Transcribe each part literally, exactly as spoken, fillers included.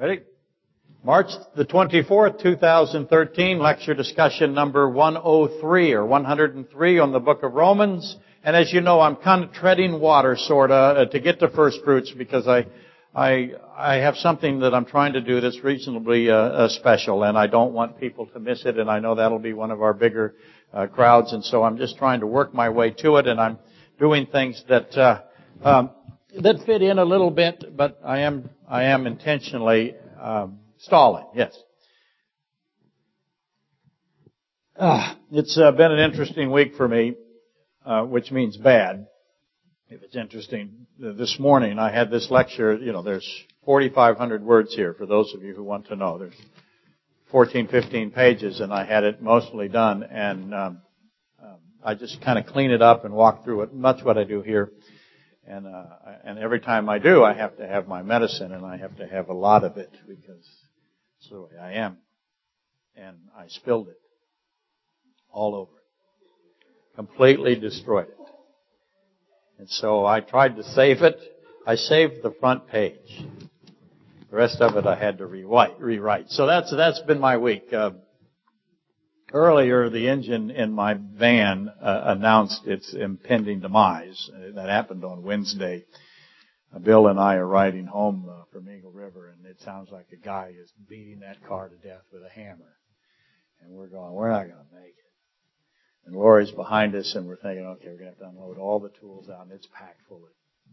Ready? March the twenty-fourth, two thousand thirteen, lecture discussion number one oh three or one hundred three on the book of Romans. And as you know, I'm kind of treading water, sort of, to get to Firstfruits because I, I, I have something that I'm trying to do that's reasonably uh, uh, special, and I don't want people to miss it. And I know that'll be one of our bigger uh, crowds, and so I'm just trying to work my way to it. And I'm doing things that uh, um, that fit in a little bit, but I am I am intentionally. Um, Stalling, yes. Uh, it's uh, been an interesting week for me, uh, which means bad. If it's interesting, this morning I had this lecture. You know, there's forty-five hundred words here for those of you who want to know. There's fourteen, fifteen pages, and I had it mostly done. And um, um, I just kind of clean it up and walk through it, much what I do here. And uh, and every time I do, I have to have my medicine, and I have to have a lot of it because... That's the way I am. And I spilled it. All over it. Completely destroyed it. And so I tried to save it. I saved the front page. The rest of it I had to rewrite. rewrite. So that's that's been my week. Uh, earlier, the engine in my van uh, announced its impending demise. That happened on Wednesday. Bill and I are riding home uh, from Eagle River, and it sounds like a guy is beating that car to death with a hammer. And we're going, we're not going to make it. And Lori's behind us, and we're thinking, okay, we're going to have to unload all the tools out, and it's packed full of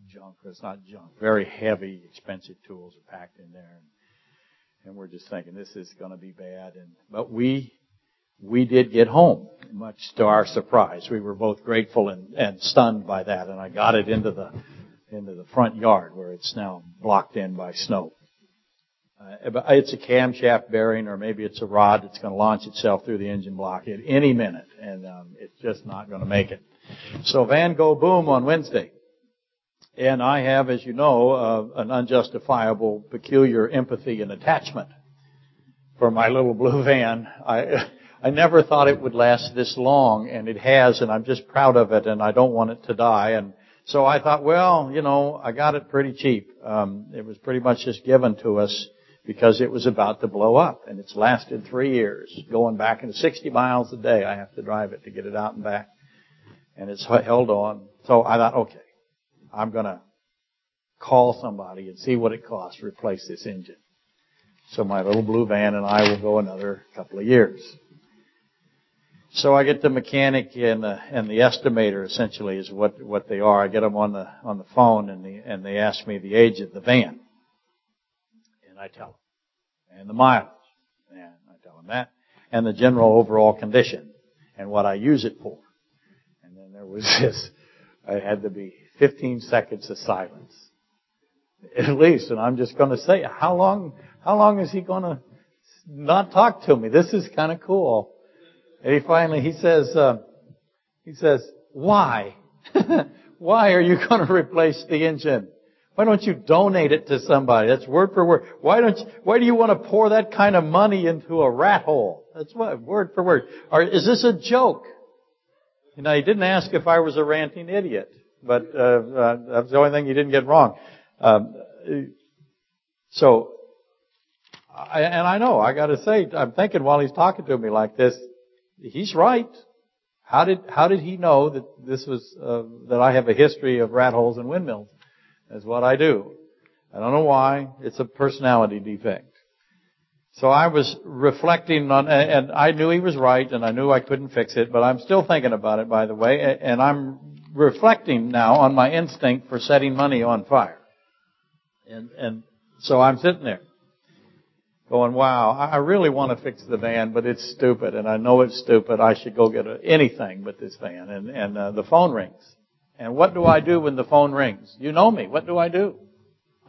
junk. It's not junk. Very heavy, expensive tools are packed in there. And, and we're just thinking, this is going to be bad. And But we we did get home, much to our surprise. We were both grateful and, and stunned by that, and I got it into the... into the front yard where it's now blocked in by snow. Uh, it's a camshaft bearing, or maybe it's a rod that's going to launch itself through the engine block at any minute, and um, it's just not going to make it. So van go boom on Wednesday. And I have, as you know, uh, an unjustifiable, peculiar empathy and attachment for my little blue van. I I never thought it would last this long, and it has, and I'm just proud of it, and I don't want it to die. And so I thought, well, you know, I got it pretty cheap. Um, it was pretty much just given to us because it was about to blow up. And it's lasted three years, going back into sixty miles a day. I have to drive it to get it out and back. And it's held on. So I thought, okay, I'm going to call somebody and see what it costs to replace this engine. So my little blue van and I will go another couple of years. So I get the mechanic and the, and the estimator, essentially, is what, what they are. I get them on the, on the phone, and, the, and they ask me the age of the van. And I tell them. And the mileage. And I tell them that. And the general overall condition. And what I use it for. And then there was this, I had to be fifteen seconds of silence. At least, and I'm just going to say, how long, how long is he going to not talk to me? This is kind of cool. And he finally, he says, uh, he says, why? Why are you going to replace the engine? Why don't you donate it to somebody? That's word for word. Why don't you, why do you want to pour that kind of money into a rat hole? That's what, word for word. Or is this a joke? You know, he didn't ask if I was a ranting idiot, but, uh, uh that's the only thing he didn't get wrong. Um, so, I, and I know, I gotta say, I'm thinking while he's talking to me like this, he's right. How did how did he know that this was uh, that I have a history of rat holes and windmills? That's what I do. I don't know why. It's a personality defect. So I was reflecting on, and I knew he was right, and I knew I couldn't fix it, but I'm still thinking about it, by the way, and I'm reflecting now on my instinct for setting money on fire. And and so I'm sitting there. Going, wow, I really want to fix the van, but it's stupid, and I know it's stupid. I should go get a, anything but this van. And, and uh, the phone rings. And what do I do when the phone rings? You know me. What do I do?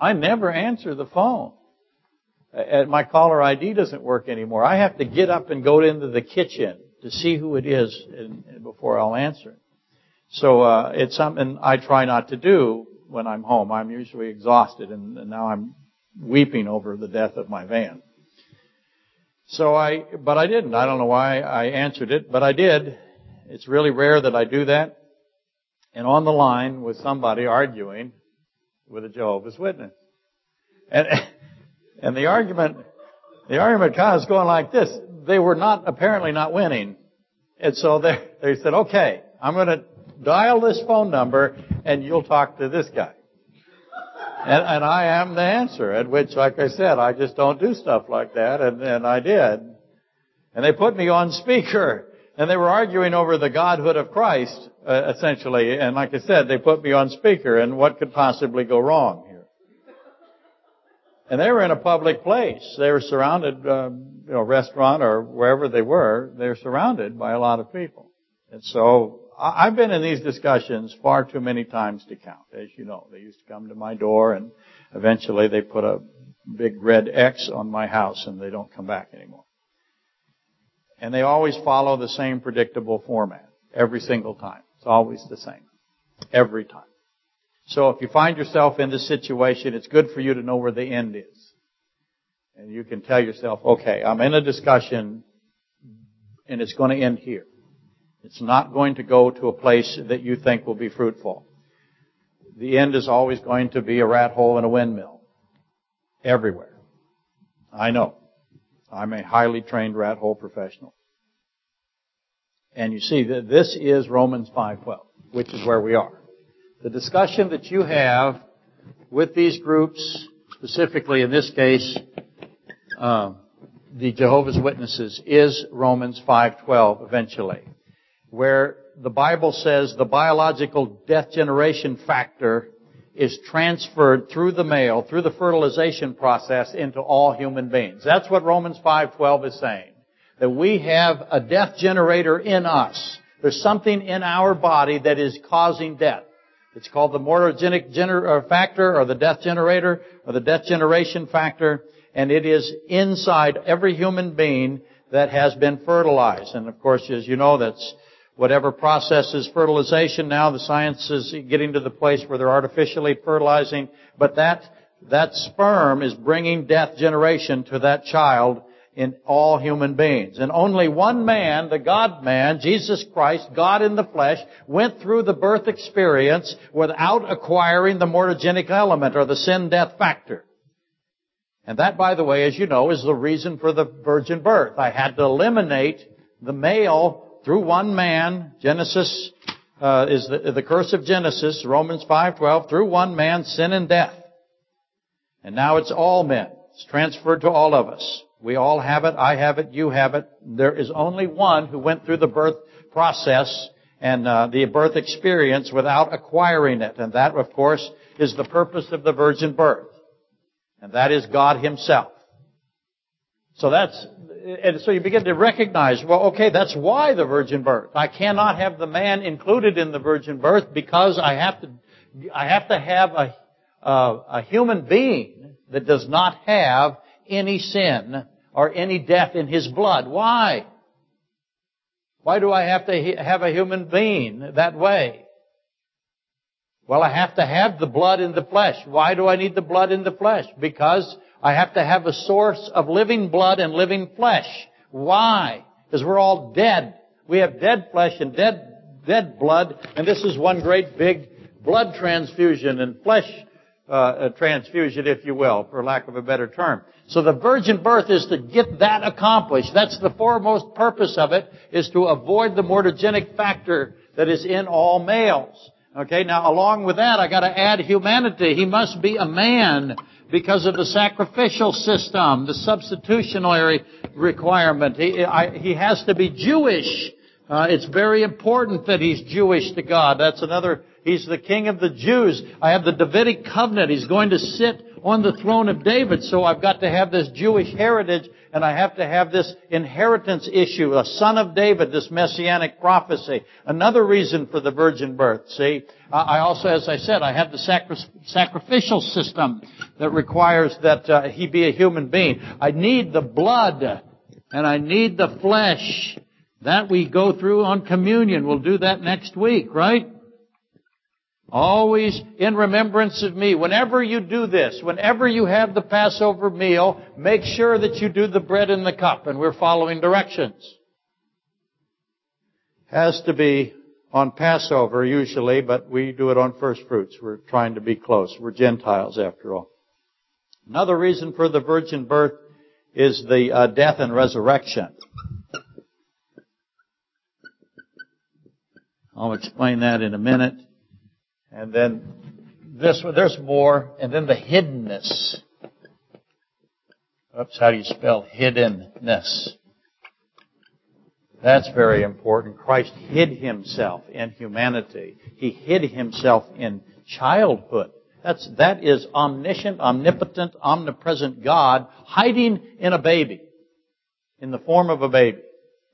I never answer the phone. Uh, my caller I D doesn't work anymore. I have to get up and go into the kitchen to see who it is and, and before I'll answer it. So uh, it's something I try not to do when I'm home. I'm usually exhausted, and, and now I'm weeping over the death of my van. So I, but I didn't. I don't know why I answered it, but I did. It's really rare that I do that. And on the line was somebody arguing with a Jehovah's Witness. And And the argument, the argument kind of is going like this. They were not, apparently not winning. And so they, they said, okay, I'm going to dial this phone number and you'll talk to this guy. And, and I am the answer, at which, like I said, I just don't do stuff like that, and, and I did. And they put me on speaker, and they were arguing over the godhood of Christ, uh, essentially. And like I said, they put me on speaker, and what could possibly go wrong here? And they were in a public place. They were surrounded, um, you know, restaurant or wherever they were, they were surrounded by a lot of people. And so I've been in these discussions far too many times to count, as you know. They used to come to my door, and eventually they put a big red X on my house, and they don't come back anymore. And they always follow the same predictable format every single time. It's always the same, every time. So if you find yourself in this situation, it's good for you to know where the end is. And you can tell yourself, okay, I'm in a discussion, and it's going to end here. It's not going to go to a place that you think will be fruitful. The end is always going to be a rat hole and a windmill. Everywhere. I know. I'm a highly trained rat hole professional. And you see, that this is Romans five twelve, which is where we are. The discussion that you have with these groups, specifically in this case, uh, the Jehovah's Witnesses, is Romans five twelve eventually, where the Bible says the biological death generation factor is transferred through the male, through the fertilization process, into all human beings. That's what Romans five twelve is saying, that we have a death generator in us. There's something in our body that is causing death. It's called the mortogenic gener- factor, or the death generator, or the death generation factor, and it is inside every human being that has been fertilized. And, of course, as you know, that's whatever processes fertilization now, the science is getting to the place where they're artificially fertilizing. But that that sperm is bringing death generation to that child in all human beings. And only one man, the God-man, Jesus Christ, God in the flesh, went through the birth experience without acquiring the mortogenic element or the sin-death factor. And that, by the way, as you know, is the reason for the virgin birth. I had to eliminate the male through one man. Genesis uh, is the, the curse of Genesis, Romans five twelve, through one man, sin and death. And now it's all men. It's transferred to all of us. We all have it. I have it. You have it. There is only one who went through the birth process and uh, the birth experience without acquiring it. And that, of course, is the purpose of the virgin birth. And that is God himself. So that's, and so you begin to recognize, well, okay, that's why the virgin birth. I cannot have the man included in the virgin birth because I have to, I have to have a, uh, a human being that does not have any sin or any death in his blood. Why? Why do I have to have a human being that way? Well, I have to have the blood in the flesh. Why do I need the blood in the flesh? Because I have to have a source of living blood and living flesh. Why? Because we're all dead. We have dead flesh and dead dead blood, and this is one great big blood transfusion and flesh uh, transfusion, if you will, for lack of a better term. So the virgin birth is to get that accomplished. That's the foremost purpose of it, is to avoid the mortogenic factor that is in all males. Okay, now along with that, I got to add humanity. He must be a man because of the sacrificial system, the substitutionary requirement. He, I, he has to be Jewish. Uh, it's very important that he's Jewish to God. That's another, he's the king of the Jews. I have the Davidic covenant. He's going to sit on the throne of David, so I've got to have this Jewish heritage, and I have to have this inheritance issue, a son of David, this messianic prophecy. Another reason for the virgin birth, see. I also, as I said, I have the sacri- sacrificial system that requires that uh, he be a human being. I need the blood, and I need the flesh. That we go through on communion. We'll do that next week, right? Always in remembrance of me. Whenever you do this, whenever you have the Passover meal, make sure that you do the bread and the cup, and we're following directions. Has to be on Passover usually, but we do it on Firstfruits. We're trying to be close. We're Gentiles after all. Another reason for the virgin birth is the uh, death and resurrection. I'll explain that in a minute. And then this, there's more. And then the hiddenness. Oops, how do you spell hiddenness? That's very important. Christ hid himself in humanity. He hid himself in childhood. That's, that is omniscient, omnipotent, omnipresent God hiding in a baby, in the form of a baby,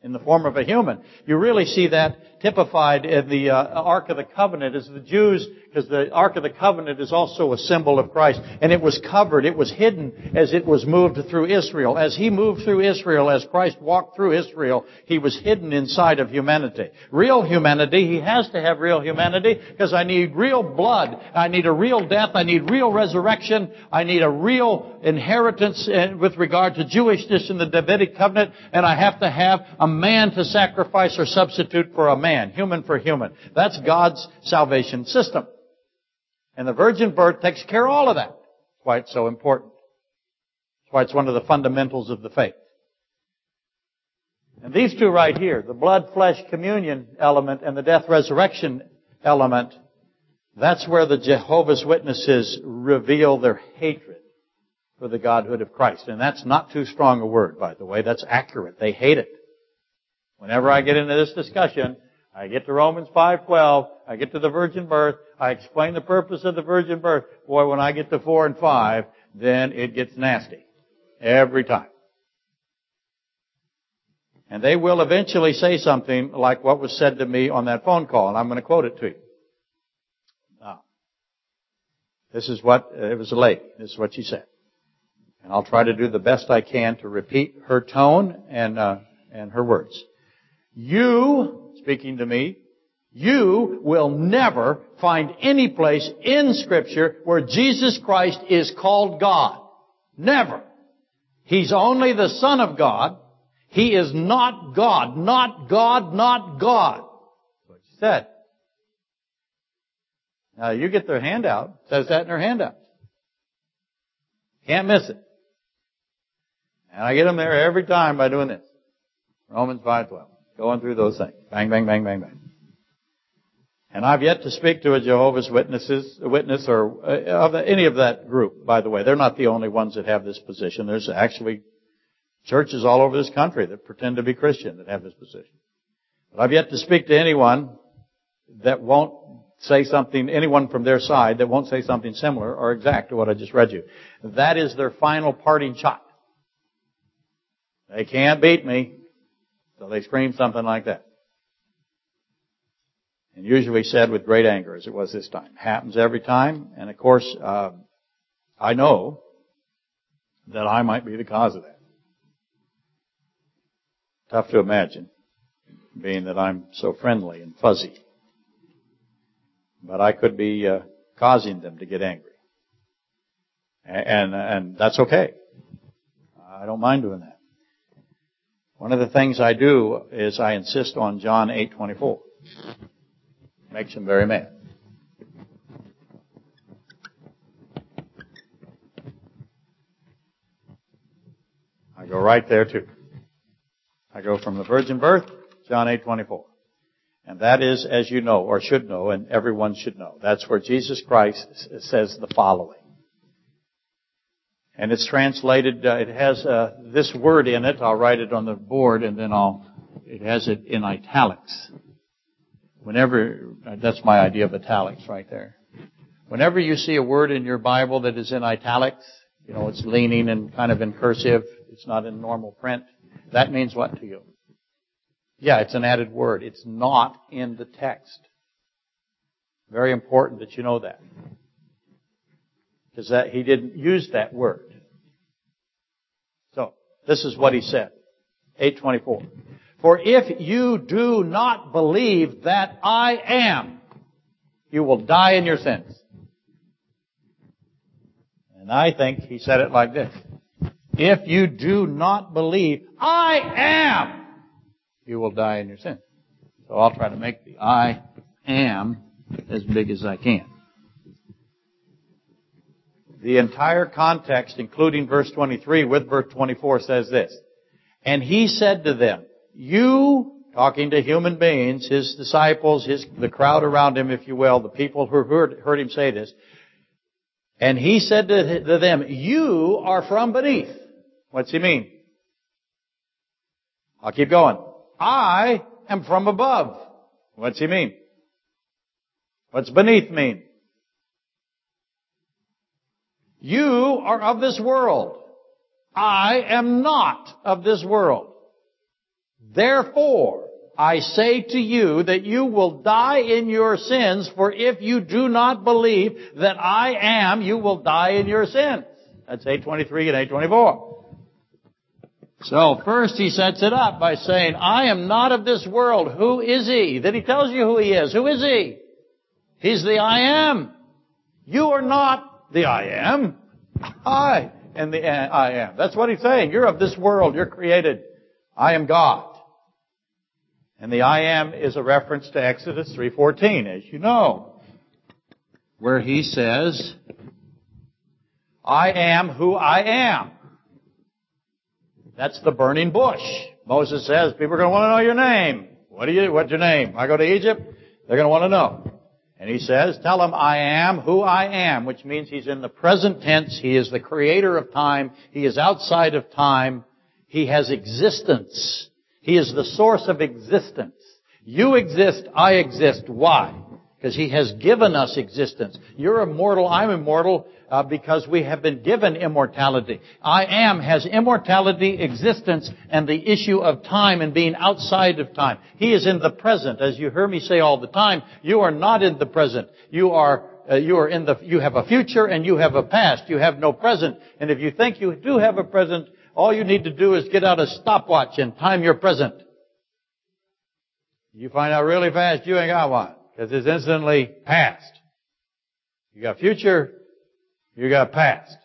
in the form of a human. You really see that typified in the uh, Ark of the Covenant as the Jews, because the Ark of the Covenant is also a symbol of Christ. And it was covered, it was hidden as it was moved through Israel. As he moved through Israel, as Christ walked through Israel, he was hidden inside of humanity. Real humanity, he has to have real humanity, because I need real blood, I need a real death, I need real resurrection, I need a real inheritance with regard to Jewishness in the Davidic covenant, and I have to have a man to sacrifice or substitute for a man, human for human. That's God's salvation system. And the virgin birth takes care of all of that. That's why it's so important. That's why it's one of the fundamentals of the faith. And these two right here, the blood-flesh communion element and the death-resurrection element, that's where the Jehovah's Witnesses reveal their hatred for the Godhood of Christ. And that's not too strong a word, by the way. That's accurate. They hate it. Whenever I get into this discussion, I get to Romans five twelve, I get to the virgin birth, I explain the purpose of the virgin birth. Boy, when I get to four and five, then it gets nasty. Every time. And they will eventually say something like what was said to me on that phone call, and I'm going to quote it to you. Now, this is what, it was a lady, this is what she said. And I'll try to do the best I can to repeat her tone and, uh, and her words. You, speaking to me, you will never find any place in Scripture where Jesus Christ is called God. Never. He's only the Son of God. He is not God. Not God, not God. That's what she said. Now you get their handout. It says that in her handout. Can't miss it. And I get them there every time by doing this. Romans five twelve. Going through those things. Bang, bang, bang, bang, bang. And I've yet to speak to a Jehovah's Witnesses, a witness or uh, of any of that group, by the way. They're not the only ones that have this position. There's actually churches all over this country that pretend to be Christian that have this position. But I've yet to speak to anyone that won't say something, anyone from their side that won't say something similar or exact to what I just read you. That is their final parting shot. They can't beat me. So they scream something like that. And usually said with great anger, as it was this time. Happens every time. And of course, uh, I know that I might be the cause of that. Tough to imagine, being that I'm so friendly and fuzzy. But I could be uh, causing them to get angry. And, and, and that's okay. I don't mind doing that. One of the things I do is I insist on John eight twenty-four. Makes him very mad. I go right there too. I go from the virgin birth, John eight twenty-four. And that is, as you know, or should know, and everyone should know, that's where Jesus Christ says the following. And it's translated, uh, it has uh, this word in it. I'll write it on the board and then I'll, it has it in italics. Whenever, that's my idea of italics right there. Whenever you see a word in your Bible that is in italics, you know, it's leaning and kind of in cursive, it's not in normal print, that means what to you? Yeah, it's an added word. It's not in the text. Very important that you know that. Because that, he didn't use that word. So, this is what he said. eight twenty-four. For if you do not believe that I am, you will die in your sins. And I think he said it like this. If you do not believe I am, you will die in your sins. So I'll try to make the I am as big as I can. the entire context, including verse twenty-three with verse twenty-four, says this. And he said to them, you, talking to human beings, his disciples, his the crowd around him, if you will, the people who heard, heard him say this. And he said to, to them, you are from beneath. What's he mean? I'll keep going. I am from above. What's he mean? What's beneath mean? You are of this world. I am not of this world. Therefore, I say to you that you will die in your sins, for if you do not believe that I am, you will die in your sins. That's eight twenty-three and eight twenty-four. So first he sets it up by saying, I am not of this world. Who is he? Then he tells you who he is. Who is he? He's the I am. You are not the I am. I am the I am. That's what he's saying. You're of this world. You're created. I am God. And the I am is a reference to Exodus three fourteen, as you know, where he says, I am who I am. That's the burning bush. Moses says, people are going to want to know your name. What do you, what's your name? I go to Egypt, they're going to want to know. And he says, tell them I am who I am, which means he's in the present tense. He is the creator of time. He is outside of time. He has existence. He is the source of existence. You exist, I exist. Why? Because he has given us existence. You're immortal, I'm immortal, uh, because we have been given immortality. I am has immortality, existence, and the issue of time and being outside of time. He is in the present. As you hear me say all the time, you are not in the present. You are, uh, you are in the, you have a future and you have a past. You have no present. And if you think you do have a present, all you need to do is get out a stopwatch and time your present. You find out really fast you ain't got one. Because it's instantly past. You got future, you got past.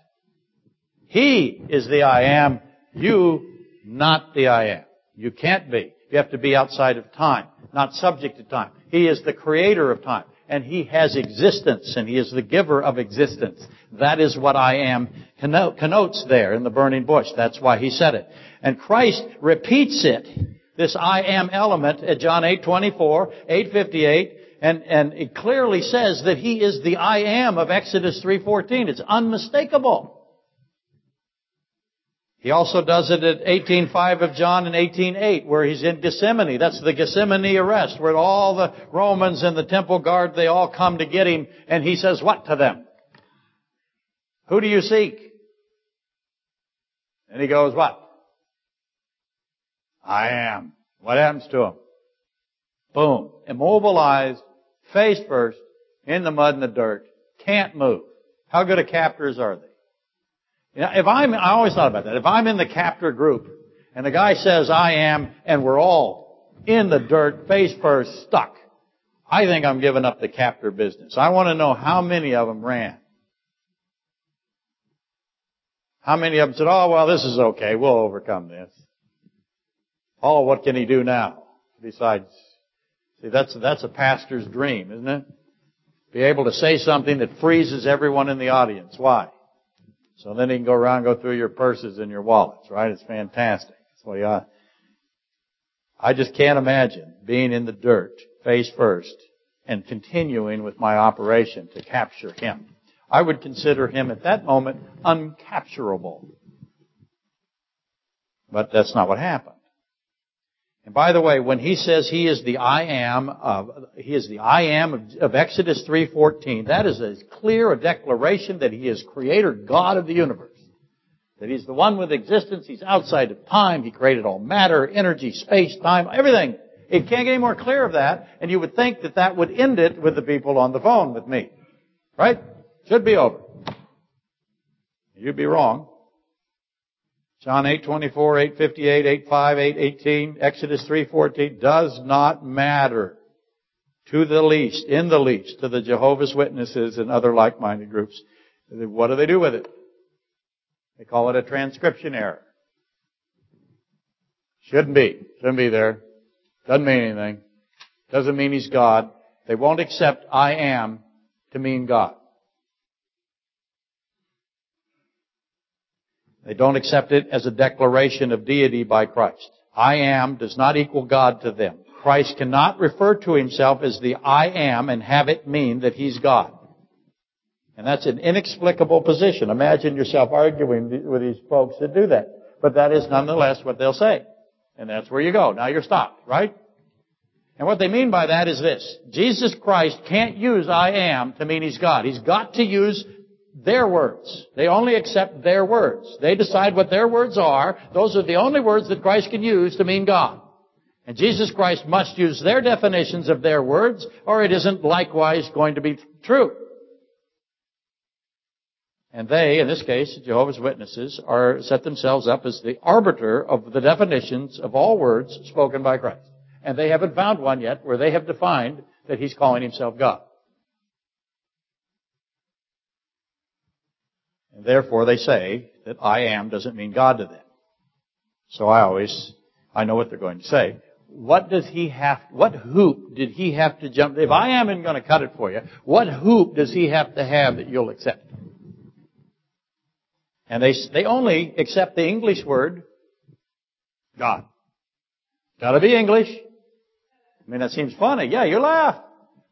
He is the I am, you not the I am. You can't be. You have to be outside of time, not subject to time. He is the creator of time, and he has existence, and he is the giver of existence. That is what I am connotes there in the burning bush. That's why he said it. And Christ repeats it, this I am element, at John eight twenty-four, eight fifty-eight, And, and it clearly says that he is the I am of Exodus three fourteen. It's unmistakable. He also does it at eighteen five of John and eighteen eight, where he's in Gethsemane. That's the Gethsemane arrest, where all the Romans and the temple guard, they all come to get him. And he says what to them? Who do you seek? And he goes, what? I am. What happens to him? Boom. Immobilized, face first, in the mud and the dirt, can't move. How good of captors are they? You know, if I'm, I always thought about that. If I'm in the captor group and the guy says I am and we're all in the dirt, face first, stuck, I think I'm giving up the captor business. I want to know how many of them ran. How many of them said, oh, well, this is okay. We'll overcome this. Oh, what can he do now besides... See, that's, that's a pastor's dream, isn't it? Be able to say something that freezes everyone in the audience. Why? So then he can go around and go through your purses and your wallets, right? It's fantastic. That's what he ought. I just can't imagine being in the dirt, face first, and continuing with my operation to capture him. I would consider him at that moment uncapturable. But that's not what happened. And by the way, when he says he is the I am of, he is the I am of, of Exodus three fourteen, that is as clear a declaration that he is creator God of the universe. That he's the one with existence, he's outside of time, he created all matter, energy, space, time, everything. It can't get any more clear of that, and you would think that that would end it with the people on the phone with me. Right? Should be over. You'd be wrong. John eight twenty-four, eight fifty-eight, eight five, eight eighteen, Exodus three fourteen, does not matter to the least, in the least, to the Jehovah's Witnesses and other like-minded groups. What do they do with it? They call it a transcription error. Shouldn't be. Shouldn't be there. Doesn't mean anything. Doesn't mean he's God. They won't accept I am to mean God. They don't accept it as a declaration of deity by Christ. I am does not equal God to them. Christ cannot refer to himself as the I am and have it mean that he's God. And that's an inexplicable position. Imagine yourself arguing with these folks that do that. But that is nonetheless what they'll say. And that's where you go. Now you're stopped, right? And what they mean by that is this. Jesus Christ can't use I am to mean he's God. He's got to use their words. They only accept their words. They decide what their words are. Those are the only words that Christ can use to mean God. And Jesus Christ must use their definitions of their words, or it isn't likewise going to be true. And they, in this case, Jehovah's Witnesses, are set themselves up as the arbiter of the definitions of all words spoken by Christ. And they haven't found one yet where they have defined that he's calling himself God. And therefore, they say that I am doesn't mean God to them. So I always, I know what they're going to say. What does he have, what hoop did he have to jump? If I am going to cut it for you, what hoop does he have to have that you'll accept? And they they only accept the English word, God. Gotta be English. I mean, that seems funny. Yeah, you laugh.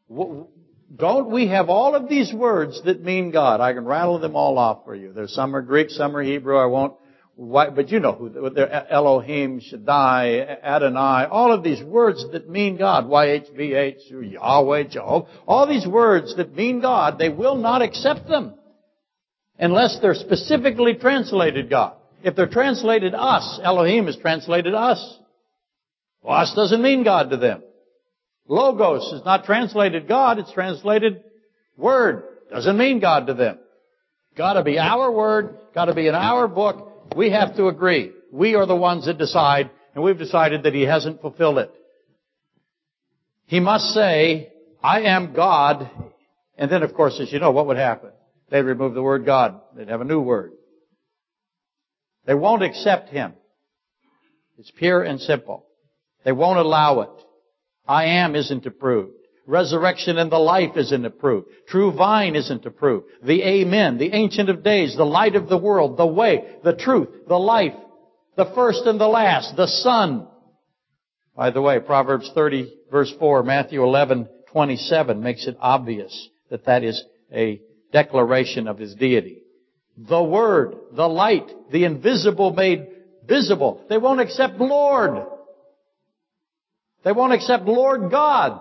Don't we have all of these words that mean God? I can rattle them all off for you. There's some are Greek, some are Hebrew. I won't. Why, but you know who they're. Elohim, Shaddai, Adonai. All of these words that mean God. Y H V H, Yahweh, Jehovah. All these words that mean God, they will not accept them unless they're specifically translated God. If they're translated us, Elohim is translated us. Well, us doesn't mean God to them. Logos is not translated God, it's translated word. Doesn't mean God to them. Gotta be our word, gotta be in our book. We have to agree. We are the ones that decide, and we've decided that he hasn't fulfilled it. He must say, I am God, and then of course, as you know, what would happen? They'd remove the word God. They'd have a new word. They won't accept him. It's pure and simple. They won't allow it. I am isn't approved. Resurrection and the life isn't approved. True vine isn't approved. The Amen, the Ancient of Days, the light of the world, the way, the truth, the life, the first and the last, the Son. By the way, Proverbs thirty, verse four, Matthew eleven, twenty-seven makes it obvious that that is a declaration of his deity. The Word, the light, the invisible made visible. They won't accept Lord. They won't accept Lord God.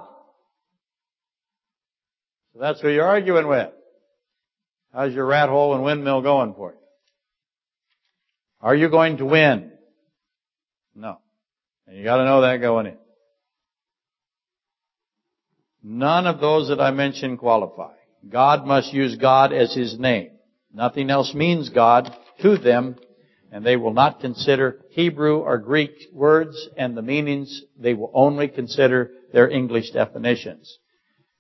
So that's who you're arguing with. How's your rat hole and windmill going for you? Are you going to win? No. And you got to know that going in. None of those that I mentioned qualify. God must use God as his name. Nothing else means God to them, and they will not consider Hebrew or Greek words and the meanings. They will only consider their English definitions.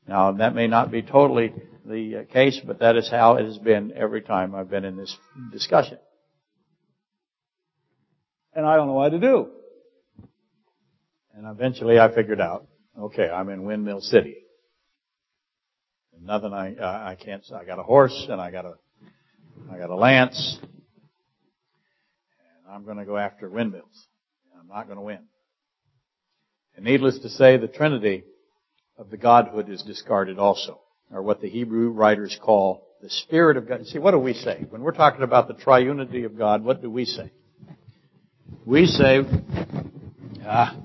Now, that may not be totally the case, but that is how it has been every time I've been in this discussion. And I don't know what to do. And eventually I figured out, okay, I'm in Windmill City. Nothing I uh, I can't. I got a horse and I got a I got a lance, and I'm going to go after windmills. And I'm not going to win. And needless to say, the Trinity of the Godhood is discarded also, or what the Hebrew writers call the Spirit of God. See, what do we say when we're talking about the triunity of God? What do we say? We say, ah.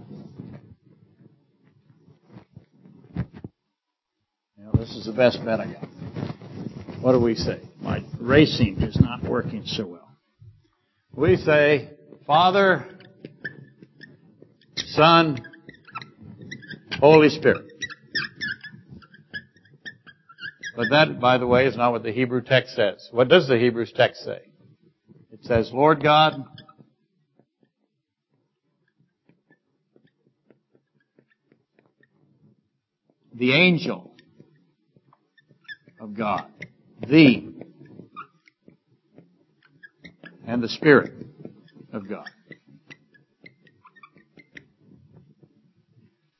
This is the best bet I got. What do we say? My racing is not working so well. We say, Father, Son, Holy Spirit. But that, by the way, is not what the Hebrew text says. What does the Hebrew text say? It says, Lord God, the angel of God, the, and the Spirit of God.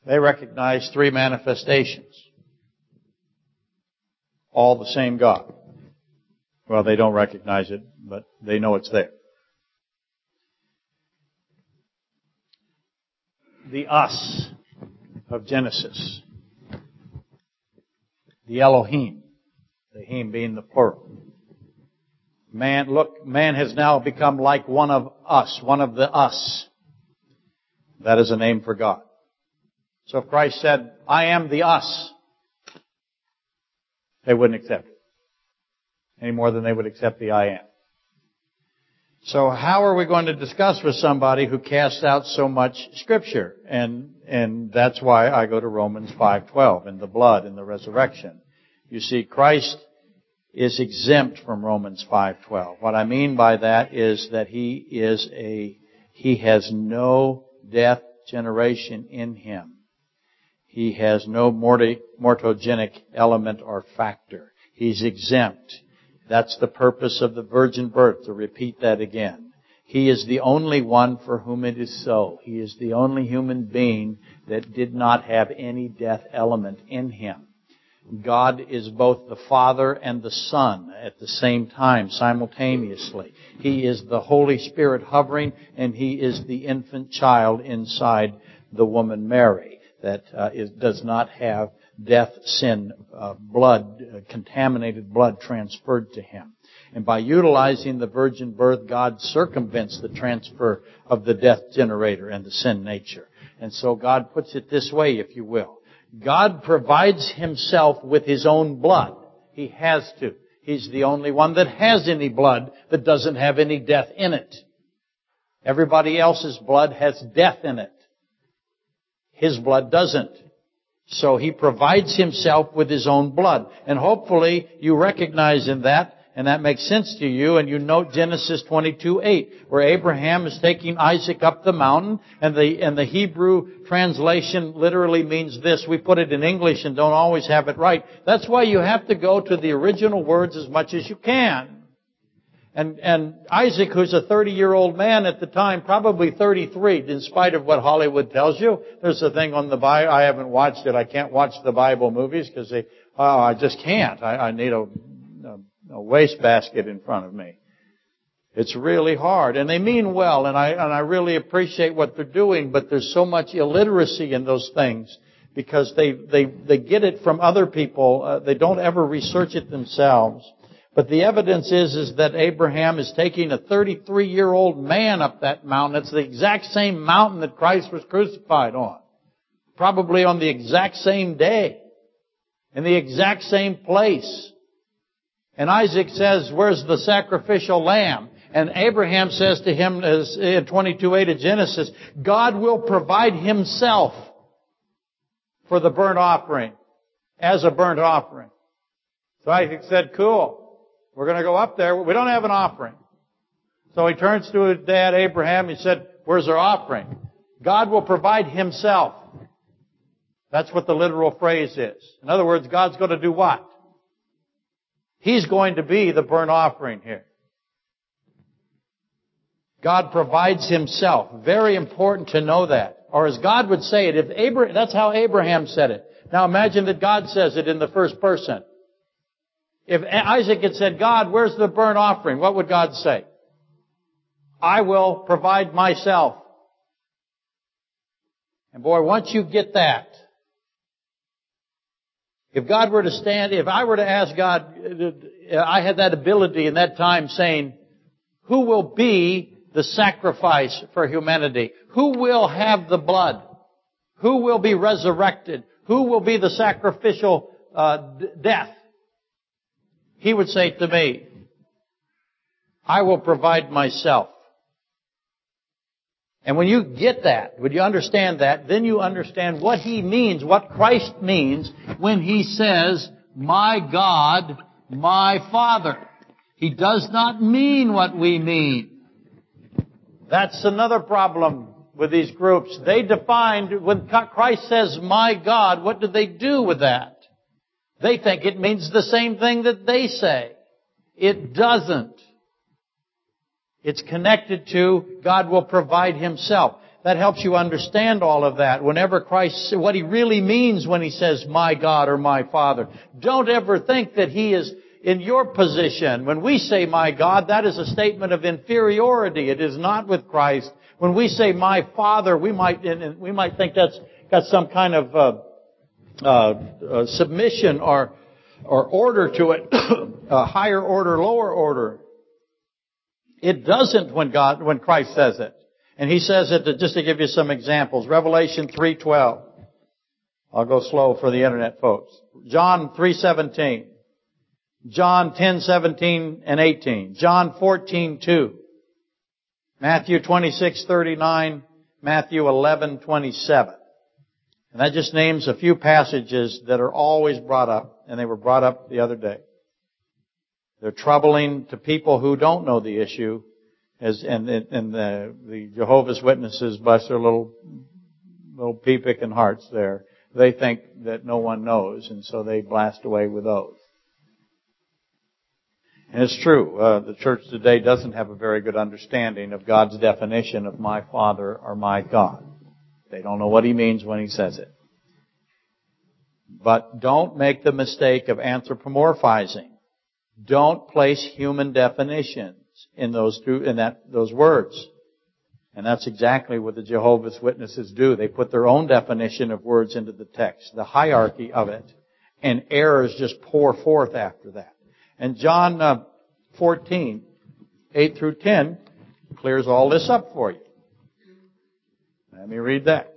They recognize three manifestations, all the same God. Well, they don't recognize it, but they know it's there. the us of Genesis. The Elohim, the him being the plural. Man, look, man has now become like one of us, one of the us. That is a name for God. So if Christ said, I am the us, they wouldn't accept it any more than they would accept the I am. So how are we going to discuss with somebody who casts out so much Scripture? And and that's why I go to Romans five twelve and the blood and the resurrection. You see, Christ is exempt from Romans five twelve. What I mean by that is that he is a he has no death generation in him. He has no mortogenic element or factor. He's exempt. That's the purpose of the virgin birth, to repeat that again. He is the only one for whom it is so. He is the only human being that did not have any death element in him. God is both the Father and the Son at the same time, simultaneously. He is the Holy Spirit hovering, and He is the infant child inside the woman Mary that uh, is, does not have death, sin, uh, blood, uh, contaminated blood transferred to Him. And by utilizing the virgin birth, God circumvents the transfer of the death generator and the sin nature. And so God puts it this way, if you will. God provides himself with his own blood. He has to. He's the only one that has any blood that doesn't have any death in it. Everybody else's blood has death in it. His blood doesn't. So he provides himself with his own blood. And hopefully you recognize in that, and that makes sense to you, and you note Genesis twenty-two eight, where Abraham is taking Isaac up the mountain, and the and the Hebrew translation literally means this. We put it in English and don't always have it right. That's why you have to go to the original words as much as you can. And and Isaac, who's a thirty-year-old man at the time, probably thirty-three, in spite of what Hollywood tells you. There's a thing on the Bible. I haven't watched it. I can't watch the Bible movies because they, oh, I just can't. I, I need a... a a wastebasket in front of me. It's really hard. And they mean well, and I and I really appreciate what they're doing, but there's so much illiteracy in those things because they they, they get it from other people. Uh, they don't ever research it themselves. But the evidence is, is that Abraham is taking a thirty-three-year-old man up that mountain. It's the exact same mountain that Christ was crucified on, probably on the exact same day, in the exact same place. And Isaac says, where's the sacrificial lamb? And Abraham says to him, as in twenty-two eight of Genesis, God will provide himself for the burnt offering, as a burnt offering. So Isaac said, cool, we're going to go up there. We don't have an offering. So he turns to his dad, Abraham, he said, where's our offering? God will provide himself. That's what the literal phrase is. In other words, God's going to do what? He's going to be the burnt offering here. God provides himself. Very important to know that. Or as God would say it, if Abraham, that's how Abraham said it. Now imagine that God says it in the first person. If Isaac had said, God, where's the burnt offering? What would God say? I will provide myself. And boy, once you get that, if God were to stand, if I were to ask God, I had that ability in that time saying, who will be the sacrifice for humanity? Who will have the blood? Who will be resurrected? Who will be the sacrificial uh, death? He would say to me, I will provide myself. And when you get that, when you understand that, then you understand what he means, what Christ means when he says, my God, my Father. He does not mean what we mean. That's another problem with these groups. They defined, when Christ says, my God, what do they do with that? They think it means the same thing that they say. It doesn't. It's connected to God will provide himself. That helps you understand all of that whenever Christ, what he really means when he says, my God or my Father. Don't ever think that he is, in your position. When we say, my God, that is a statement of inferiority. It is not with Christ. When we say, my Father, we might and we might think that's got some kind of uh, uh, uh, submission or or order to it, a higher order, lower order. It doesn't when God, when Christ says it. And He says it to, just to give you some examples. Revelation three twelve. I'll go slow for the internet folks. John three seventeen. John ten seventeen and eighteen. John fourteen two. Matthew twenty-six thirty-nine. Matthew eleven twenty-seven. And that just names a few passages that are always brought up, and they were brought up the other day. They're troubling to people who don't know the issue, as and, and the, the Jehovah's Witnesses, bless their little little pea-picking hearts there, they think that no one knows, and so they blast away with those. And it's true, uh, the church today doesn't have a very good understanding of God's definition of my Father or my God. They don't know what He means when He says it. But don't make the mistake of anthropomorphizing. Don't place human definitions in those two, in that, those words. And that's exactly what the Jehovah's Witnesses do. They put their own definition of words into the text, the hierarchy of it, and errors just pour forth after that. And John uh, fourteen, eight through ten clears all this up for you. Let me read that.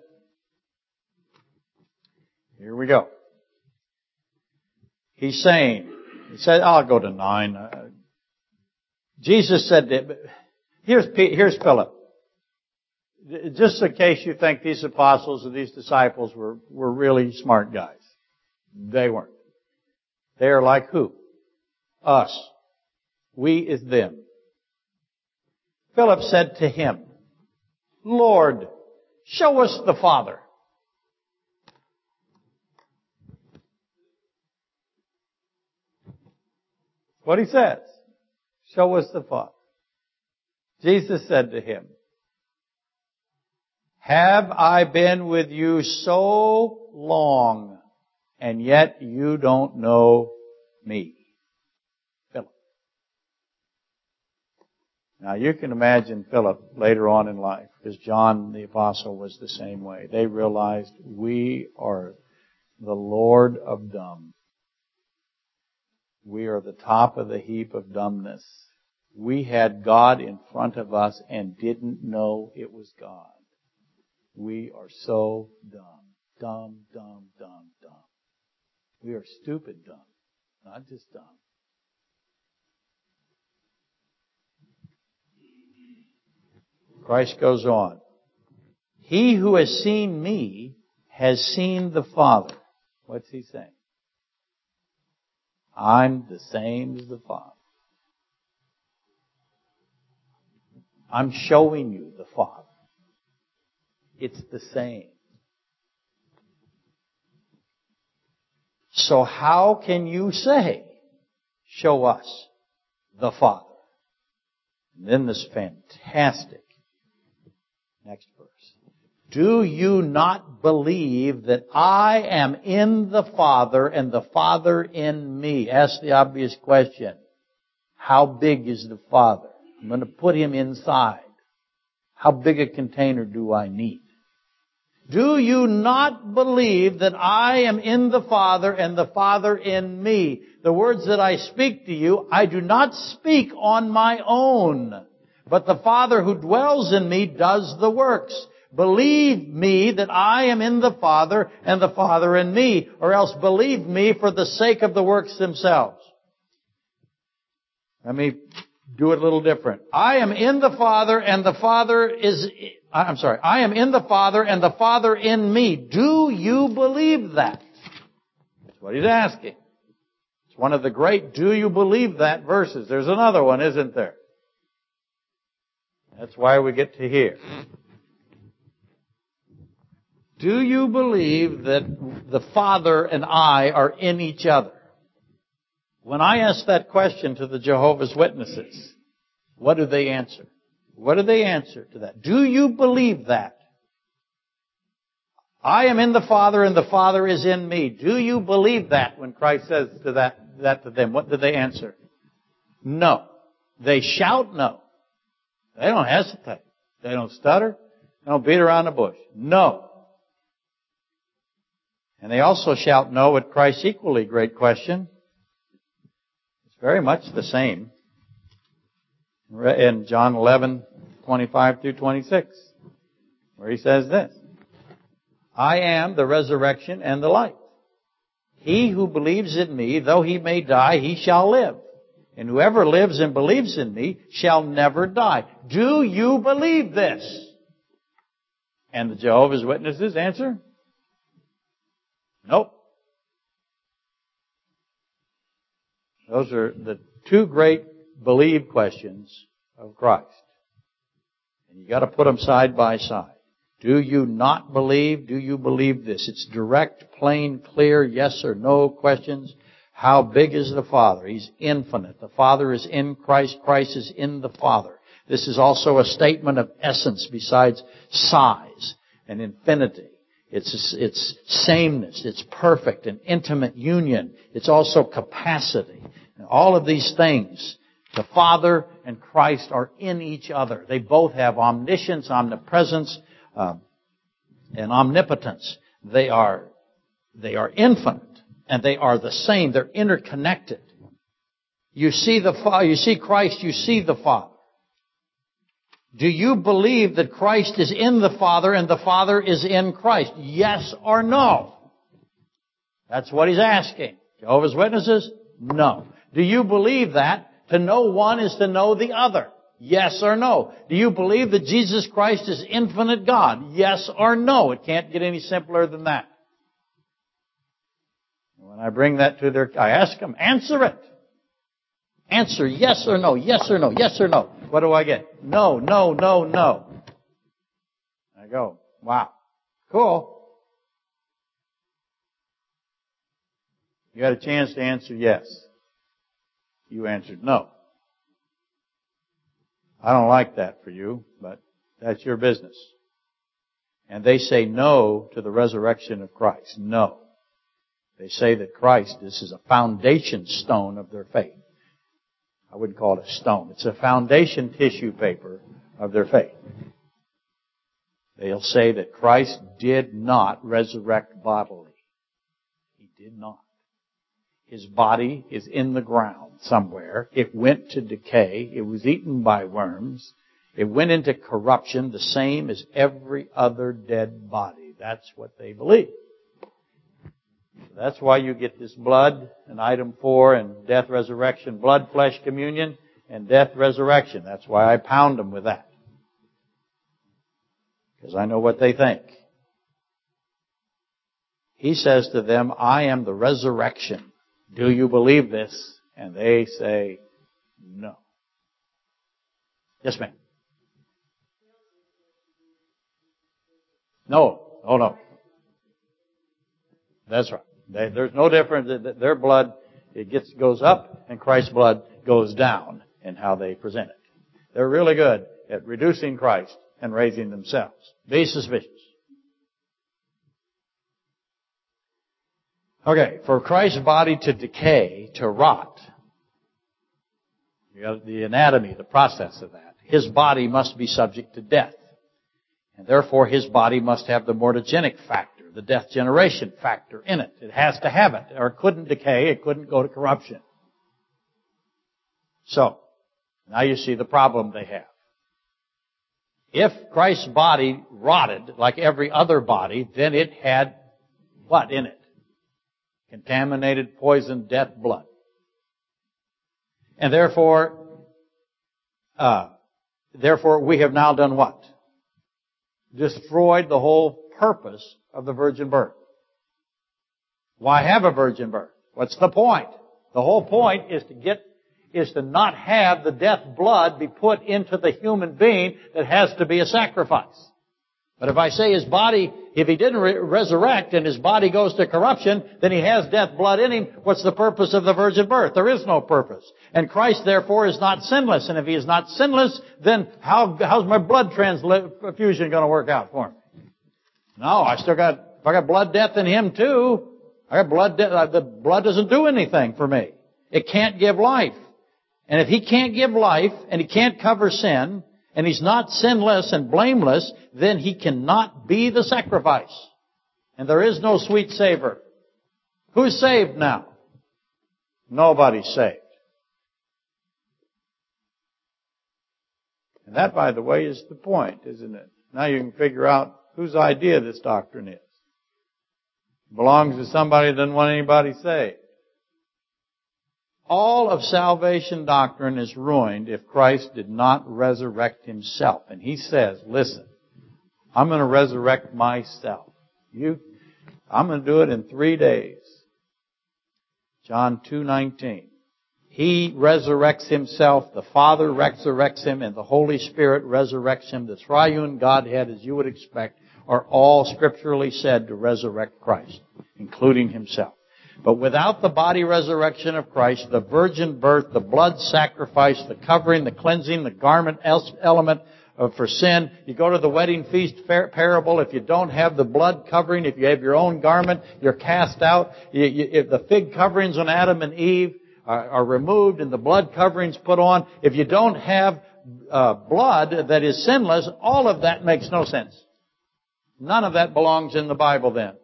Here we go. He's saying, he said, I'll go to nine. Uh, Jesus said, that, here's, here's Philip. Just in case you think these apostles or these disciples were, were really smart guys. They weren't. They are like who? Us. We is them. Philip said to him, Lord, show us the Father. What he says, show us the Father. Jesus said to him, have I been with you so long, and yet you don't know me? Philip. Now you can imagine Philip later on in life, because John the Apostle was the same way. They realized we are the Lord of dumb. We are the top of the heap of dumbness. We had God in front of us and didn't know it was God. We are so dumb, dumb, dumb, dumb, dumb. We are stupid dumb, not just dumb. Christ goes on. He who has seen me has seen the Father. What's he saying? I'm the same as the Father. I'm showing you the Father. It's the same. So how can you say, show us the Father? And then this fantastic next verse. Do you not believe that I am in the Father and the Father in me? Ask the obvious question. How big is the Father? I'm going to put Him inside. How big a container do I need? Do you not believe that I am in the Father and the Father in me? The words that I speak to you, I do not speak on my own, but the Father who dwells in me does the works. Believe me that I am in the Father and the Father in me, or else believe me for the sake of the works themselves. Let me do it a little different. I am in the Father and the Father is... I'm sorry. I am in the Father and the Father in me. Do you believe that? That's what he's asking. It's one of the great do you believe that verses. There's another one, isn't there? That's why we get to hear. Do you believe that the Father and I are in each other? When I ask that question to the Jehovah's Witnesses, what do they answer? What do they answer to that? Do you believe that? I am in the Father and the Father is in me. Do you believe that when Christ says to that that to them, what do they answer? No. They shout no. They don't hesitate. They don't stutter. They don't beat around the bush. No. And they also shout no at Christ's equally great question. It's very much the same. In John eleven, twenty-five through twenty-six, where he says this, I am the resurrection and the life. He who believes in me, though he may die, he shall live. And whoever lives and believes in me shall never die. Do you believe this? And the Jehovah's Witnesses answer, nope. Those are the two great believe questions of Christ. And you got to put them side by side. Do you not believe? Do you believe this? It's direct, plain, clear, yes or no questions. How big is the Father? He's infinite. The Father is in Christ. Christ is in the Father. This is also a statement of essence besides size and infinity. It's, it's sameness. It's perfect and intimate union. It's also capacity. And all of these things, the Father and Christ are in each other. They both have omniscience, omnipresence, um, and omnipotence. They are, they are infinite. And they are the same. They're interconnected. You see the Father, you see Christ, you see the Father. Do you believe that Christ is in the Father and the Father is in Christ? Yes or no? That's what he's asking. Jehovah's Witnesses? No. Do you believe that to know one is to know the other? Yes or no? Do you believe that Jesus Christ is infinite God? Yes or no? It can't get any simpler than that. When I bring that to their, I ask them, answer it. Answer yes or no, yes or no, yes or no. What do I get? No, no, no, no. I go, wow, cool. You had a chance to answer yes. You answered no. I don't like that for you, but that's your business. And they say no to the resurrection of Christ. No. They say that Christ, this is a foundation stone of their faith. I wouldn't call it a stone. It's a foundation tissue paper of their faith. They'll say that Christ did not resurrect bodily. He did not. His body is in the ground somewhere. It went to decay. It was eaten by worms. It went into corruption, the same as every other dead body. That's what they believe. That's why you get this blood and item four and death, resurrection, blood, flesh, communion, and death, resurrection. That's why I pound them with that. Because I know what they think. He says to them, I am the resurrection. Do you believe this? And they say, no. Yes, ma'am. No. Oh, no. That's right. They, there's no difference. Their blood, it gets goes up, and Christ's blood goes down in how they present it. They're really good at reducing Christ and raising themselves. Be suspicious. Okay, for Christ's body to decay, to rot, you got the anatomy, the process of that, his body must be subject to death. And therefore, his body must have the mortogenic factor, the death generation factor in it. It has to have it, or it couldn't decay, it couldn't go to corruption. So, now you see the problem they have. If Christ's body rotted like every other body, then it had what in it? Contaminated, poisoned, death, blood. And therefore, uh, therefore we have now done what? Destroyed the whole purpose of the virgin birth. Why have a virgin birth? What's the point? The whole point is to get, is to not have the death blood be put into the human being that has to be a sacrifice. But if I say his body, if he didn't re- resurrect and his body goes to corruption, then he has death blood in him. What's the purpose of the virgin birth? There is no purpose. And Christ, therefore, is not sinless. And if he is not sinless, then how, how's my blood transfusion going to work out for me? No, I still got, I got blood death in him too. I got blood death, the blood doesn't do anything for me. It can't give life. And if he can't give life, and he can't cover sin, and he's not sinless and blameless, then he cannot be the sacrifice. And there is no sweet savor. Who's saved now? Nobody's saved. And that, by the way, is the point, isn't it? Now you can figure out whose idea this doctrine is. It belongs to somebody who doesn't want anybody saved. All of salvation doctrine is ruined if Christ did not resurrect himself. And he says, listen, I'm going to resurrect myself. You, I'm going to do it in three days. John two nineteen. He resurrects himself. The Father resurrects him, and the Holy Spirit resurrects him. The triune Godhead, as you would expect, are all scripturally said to resurrect Christ, including himself. But without the body resurrection of Christ, the virgin birth, the blood sacrifice, the covering, the cleansing, the garment element for sin, you go to the wedding feast parable, if you don't have the blood covering, if you have your own garment, you're cast out. If the fig coverings on Adam and Eve are removed and the blood coverings put on, if you don't have blood that is sinless, all of that makes no sense. None of that belongs in the Bible then.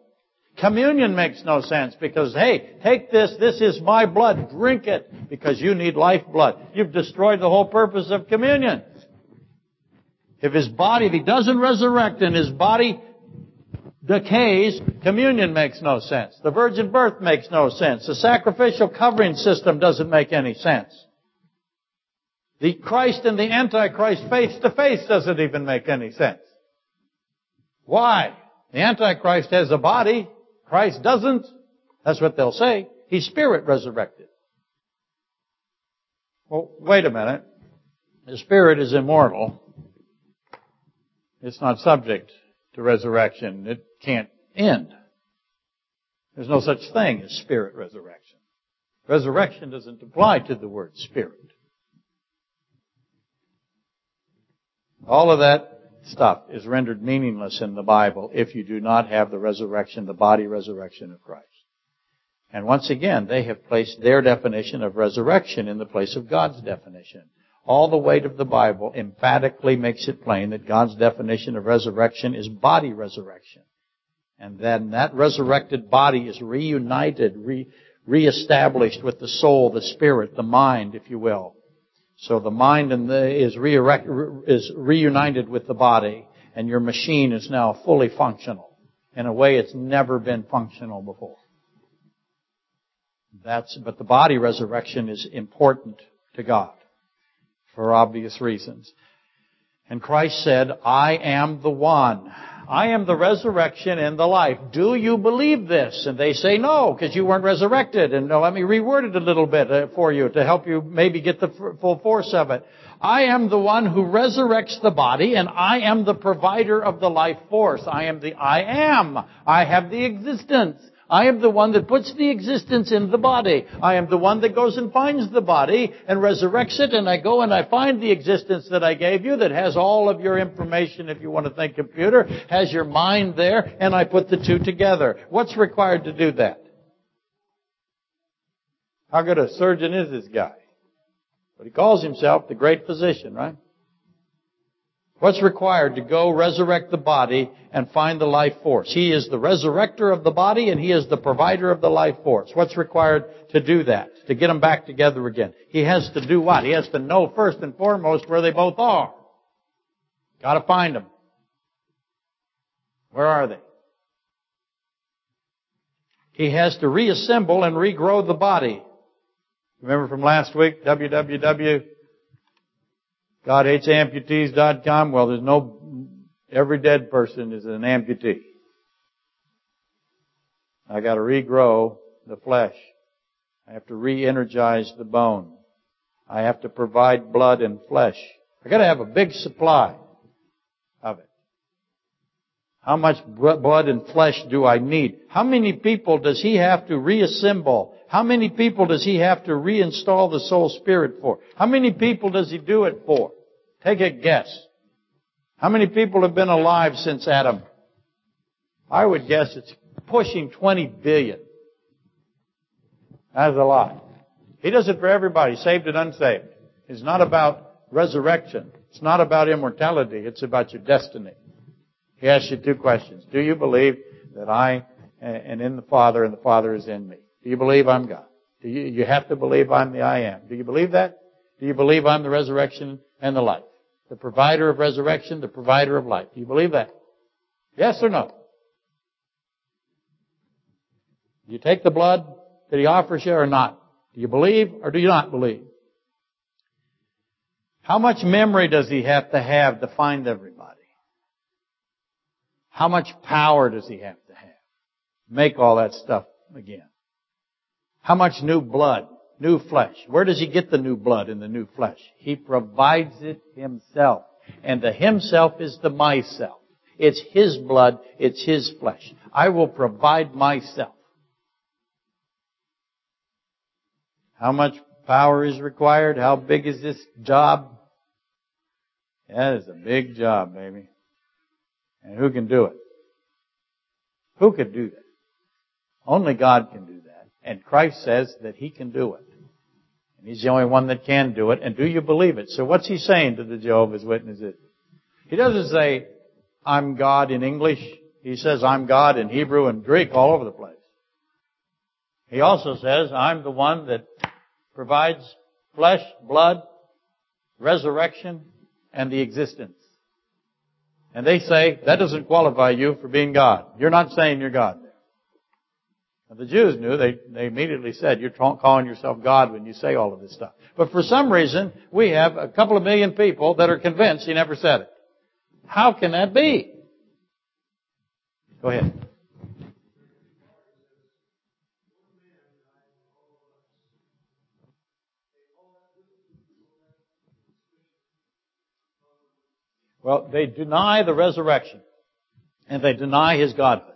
Communion makes no sense because, hey, take this, this is my blood, drink it, because you need lifeblood. You've destroyed the whole purpose of communion. If his body, if he doesn't resurrect and his body decays, communion makes no sense. The virgin birth makes no sense. The sacrificial covering system doesn't make any sense. The Christ and the Antichrist face-to-face doesn't even make any sense. Why? The Antichrist has a body. Christ doesn't. That's what they'll say. He's spirit resurrected. Well, wait a minute. The spirit is immortal. It's not subject to resurrection. It can't end. There's no such thing as spirit resurrection. Resurrection doesn't apply to the word spirit. All of that stuff is rendered meaningless in the Bible if you do not have the resurrection, the body resurrection of Christ. And once again, they have placed their definition of resurrection in the place of God's definition. All the weight of the Bible emphatically makes it plain that God's definition of resurrection is body resurrection. And then that resurrected body is reunited, re- reestablished with the soul, the spirit, the mind, if you will. So the mind and the, is, re-erect, is reunited with the body, and your machine is now fully functional in a way it's never been functional before. That's, but the body resurrection is important to God for obvious reasons. And Christ said, I am the one. I am the resurrection and the life. Do you believe this? And they say no, because you weren't resurrected. And let me reword it a little bit for you to help you maybe get the full force of it. I am the one who resurrects the body, and I am the provider of the life force. I am the I am. I have the existence. I am the one that puts the existence in the body. I am the one that goes and finds the body and resurrects it, and I go and I find the existence that I gave you that has all of your information, if you want to think computer, has your mind there, and I put the two together. What's required to do that? How good a surgeon is this guy? But he calls himself the great physician, right? What's required to go resurrect the body and find the life force? He is the resurrector of the body, and he is the provider of the life force. What's required to do that, to get them back together again? He has to do what? He has to know first and foremost where they both are. Got to find them. Where are they? He has to reassemble and regrow the body. Remember from last week, www. God hates amputees dot com. Well, there's no, every dead person is an amputee. I got to regrow the flesh. I have to re-energize the bone. I have to provide blood and flesh. I got to have a big supply of it. How much blood and flesh do I need? How many people does he have to reassemble? How many people does he have to reinstall the soul spirit for? How many people does he do it for? Take a guess. How many people have been alive since Adam? I would guess it's pushing twenty billion. That's a lot. He does it for everybody, saved and unsaved. It's not about resurrection. It's not about immortality. It's about your destiny. He asks you two questions. Do you believe that I am in the Father and the Father is in me? Do you believe I'm God? Do you, you have to believe I'm the I am. Do you believe that? Do you believe I'm the resurrection and the life? The provider of resurrection, the provider of life. Do you believe that? Yes or no? Do you take the blood that he offers you or not? Do you believe or do you not believe? How much memory does he have to have to find everybody? How much power does he have to have? Make all that stuff again. How much new blood, new flesh? Where does he get the new blood and the new flesh? He provides it himself. And the himself is the myself. It's his blood. It's his flesh. I will provide myself. How much power is required? How big is this job? That is a big job, baby. And who can do it? Who could do that? Only God can do that. And Christ says that he can do it. And he's the only one that can do it. And do you believe it? So what's he saying to the Jehovah's Witnesses? He doesn't say, I'm God in English. He says, I'm God in Hebrew and Greek, all over the place. He also says, I'm the one that provides flesh, blood, resurrection, and the existence. And they say, that doesn't qualify you for being God. You're not saying you're God. Now, the Jews knew. They, they immediately said, you're calling yourself God when you say all of this stuff. But for some reason, we have a couple of million people that are convinced he never said it. How can that be? Go ahead. Well, they deny the resurrection, and they deny his godhood.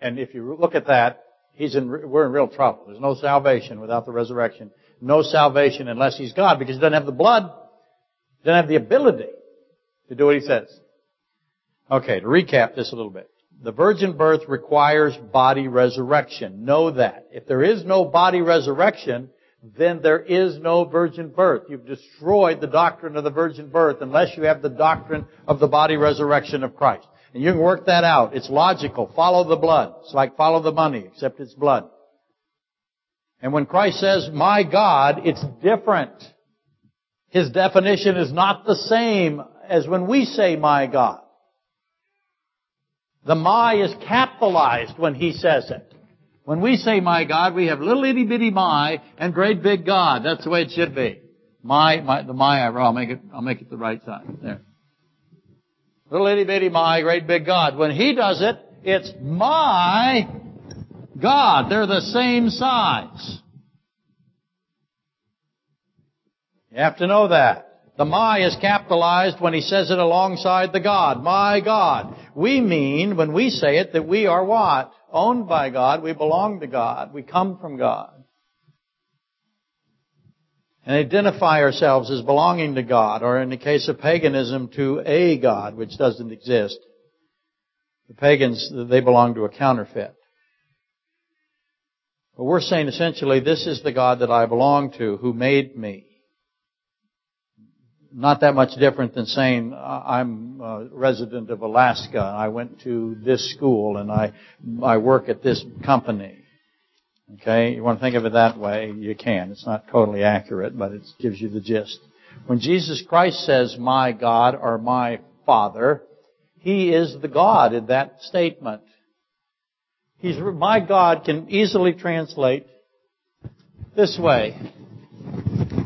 And if you look at that, he's in, we're in real trouble. There's no salvation without the resurrection. No salvation unless he's God, because he doesn't have the blood, doesn't have the ability to do what he says. Okay, to recap this a little bit. The virgin birth requires body resurrection. Know that. If there is no body resurrection, then there is no virgin birth. You've destroyed the doctrine of the virgin birth unless you have the doctrine of the body resurrection of Christ. And you can work that out. It's logical. Follow the blood. It's like follow the money, except it's blood. And when Christ says, my God, it's different. His definition is not the same as when we say, my God. The my is capitalized when he says it. When we say, my God, we have little itty-bitty my and great big God. That's the way it should be. My, my, the my, I'll make it, I'll make it the right side. There. Little itty-bitty my, great big God. When he does it, it's my God. They're the same size. You have to know that. The my is capitalized when he says it alongside the God. My God. We mean, when we say it, that we are what? Owned by God. We belong to God. We come from God. And identify ourselves as belonging to God, or in the case of paganism, to a God, which doesn't exist. The pagans, they belong to a counterfeit. But we're saying essentially, this is the God that I belong to, who made me. Not that much different than saying, I'm a resident of Alaska, and I went to this school, and I I work at this company. Okay? You want to think of it that way, you can. It's not totally accurate, but it gives you the gist. When Jesus Christ says, my God or my Father, he is the God in that statement. He's, my God can easily translate this way.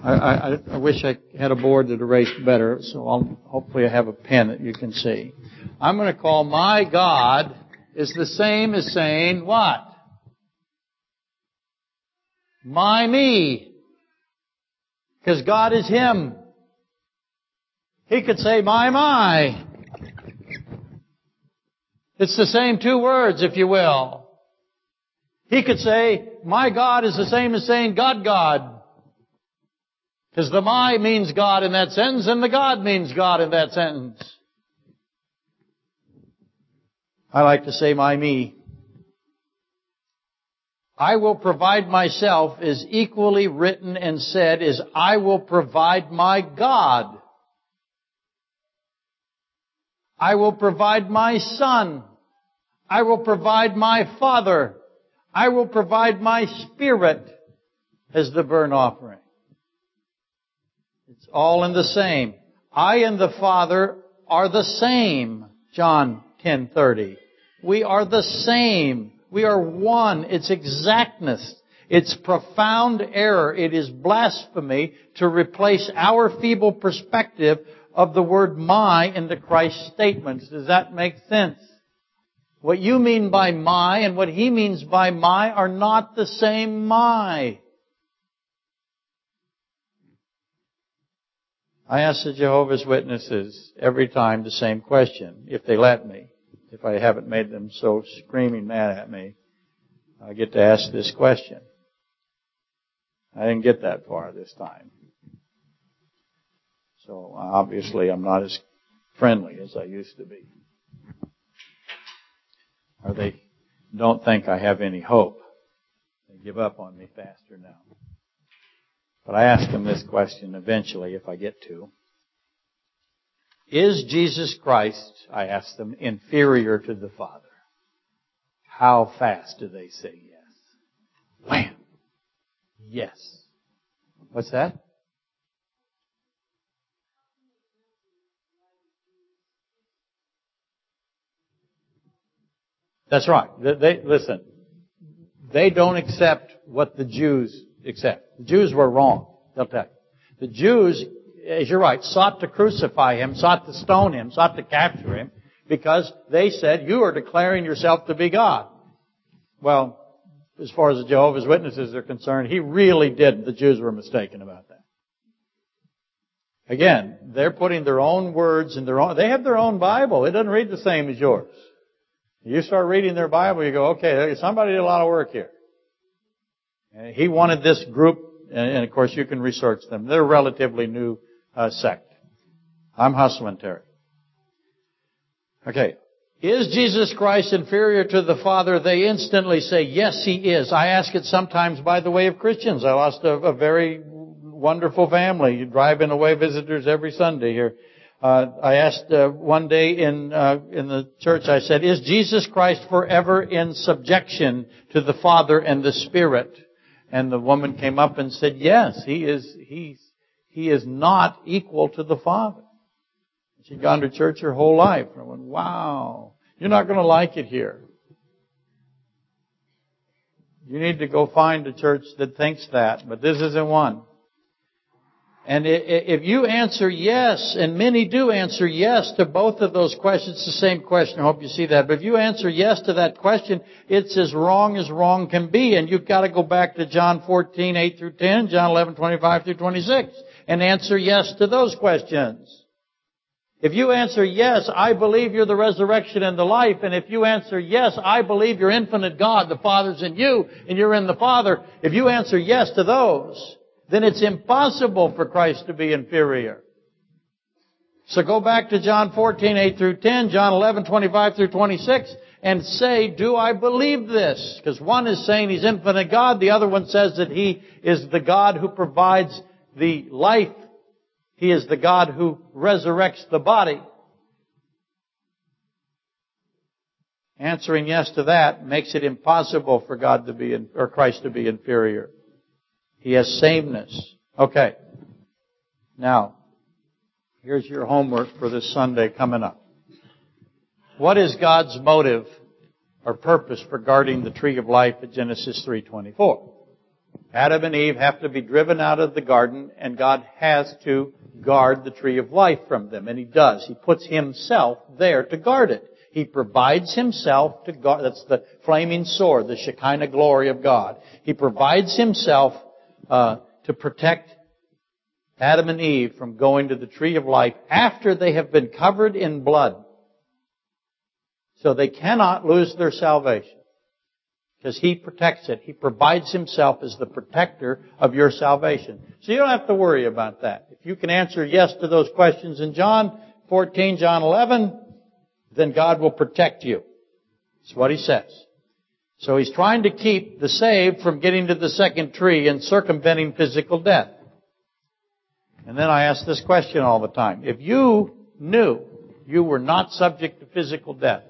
I, I, I wish I had a board that erased better, so I'll, hopefully I have a pen that you can see. I'm going to call my God is the same as saying what? My me. Because God is him. He could say my my. It's the same two words, if you will. He could say my God is the same as saying God God. Because the my means God in that sentence, and the God means God in that sentence. I like to say my me. I will provide myself is equally written and said is I will provide my God. I will provide my Son. I will provide my Father. I will provide my Spirit as the burnt offering. It's all in the same. I and the Father are the same, John ten thirty. We are the same. We are one. It's exactness. It's profound error. It is blasphemy to replace our feeble perspective of the word my into Christ's statements. Does that make sense? What you mean by my and what he means by my are not the same my. I ask the Jehovah's Witnesses every time the same question, if they let me. If I haven't made them so screaming mad at me, I get to ask this question. I didn't get that far this time. So obviously I'm not as friendly as I used to be. Or they don't think I have any hope. They give up on me faster now. But I ask them this question eventually if I get to. Is Jesus Christ, I ask them, inferior to the Father? How fast do they say yes? Wham! Yes. What's that? That's right. They, they, listen, they don't accept what the Jews accept. The Jews were wrong, they'll tell you. The Jews, as you're right, sought to crucify him, sought to stone him, sought to capture him, because they said, you are declaring yourself to be God. Well, as far as the Jehovah's Witnesses are concerned, he really didn't. The Jews were mistaken about that. Again, they're putting their own words in their own... They have their own Bible. It doesn't read the same as yours. You start reading their Bible, you go, okay, somebody did a lot of work here. And he wanted this group, and of course you can research them. They're a relatively new uh, sect. I'm hustling, Terry. Okay. Is Jesus Christ inferior to the Father? They instantly say, yes, he is. I ask it sometimes by the way of Christians. I lost a, a very wonderful family. You drive in away visitors every Sunday here. Uh, I asked uh, one day in uh, in the church, I said, is Jesus Christ forever in subjection to the Father and the Spirit? And the woman came up and said, yes, he is he's, he is not equal to the Father. She'd gone to church her whole life. And I went, wow, you're not going to like it here. You need to go find a church that thinks that, but this isn't one. And if you answer yes, and many do answer yes to both of those questions, it's the same question, I hope you see that. But if you answer yes to that question, it's as wrong as wrong can be. And you've got to go back to John fourteen, eight through ten, John eleven, twenty-five through twenty-six, and answer yes to those questions. If you answer yes, I believe you're the resurrection and the life. And if you answer yes, I believe you're infinite God, the Father's in you, and you're in the Father. If you answer yes to those, then it's impossible for Christ to be inferior. So go back to John fourteen, eight through ten, John eleven, twenty-five through twenty-six, and say, do I believe this? Because one is saying he's infinite God. The other one says that he is the God who provides the life. He is the God who resurrects the body. Answering yes to that makes it impossible for God to be, in, or Christ to be inferior. He has sameness. Okay. Now, here's your homework for this Sunday coming up. What is God's motive or purpose for guarding the tree of life at Genesis three twenty-four? Adam and Eve have to be driven out of the garden, and God has to guard the tree of life from them, and he does. He puts himself there to guard it. He provides himself to guard. That's the flaming sword, the Shekinah glory of God. He provides himself Uh, to protect Adam and Eve from going to the tree of life after they have been covered in blood. So they cannot lose their salvation because he protects it. He provides himself as the protector of your salvation. So you don't have to worry about that. If you can answer yes to those questions in John fourteen, John eleven, then God will protect you. That's what he says. So he's trying to keep the saved from getting to the second tree and circumventing physical death. And then I ask this question all the time. If you knew you were not subject to physical death,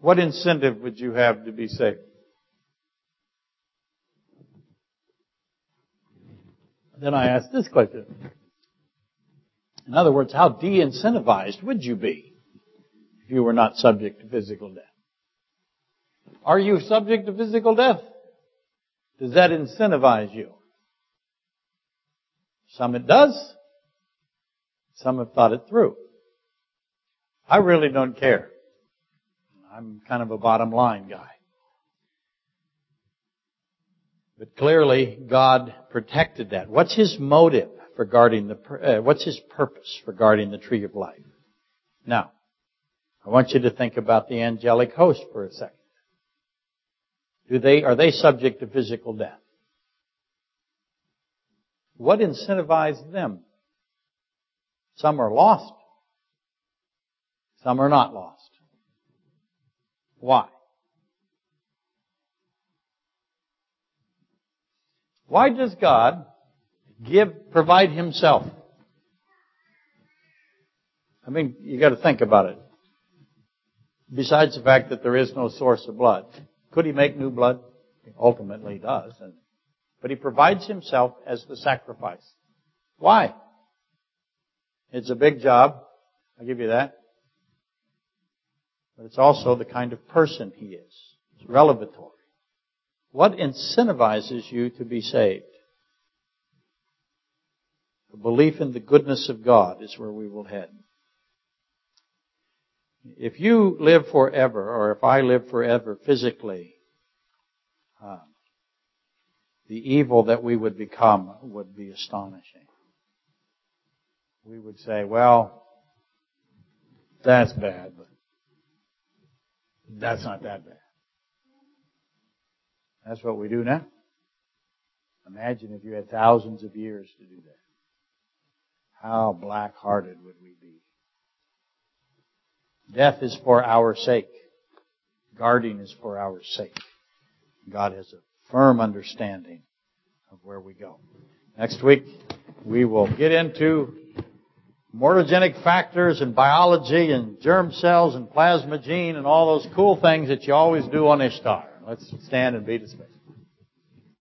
what incentive would you have to be saved? Then I ask this question. In other words, how de-incentivized would you be if you were not subject to physical death? Are you subject to physical death? Does that incentivize you? Some it does. Some have thought it through. I really don't care. I'm kind of a bottom line guy. But clearly, God protected that. What's his motive for guarding the, uh, what's his purpose for guarding the tree of life? Now, I want you to think about the angelic host for a second. Do they, are they subject to physical death? What incentivized them? Some are lost. Some are not lost. Why? Why does God give, provide himself? I mean, you got to think about it. Besides the fact that there is no source of blood, could he make new blood? He ultimately does. And, but he provides himself as the sacrifice. Why? It's a big job. I'll give you that. But it's also the kind of person he is. It's revelatory. What incentivizes you to be saved? The belief in the goodness of God is where we will head. If you live forever, or if I live forever physically, uh, the evil that we would become would be astonishing. We would say, well, that's bad, but that's not that bad. That's what we do now. Imagine if you had thousands of years to do that. How black-hearted would we be? Death is for our sake. Guarding is for our sake. God has a firm understanding of where we go. Next week, we will get into mortogenic factors and biology and germ cells and plasma gene and all those cool things that you always do on Ishtar. Let's stand and be dismissed.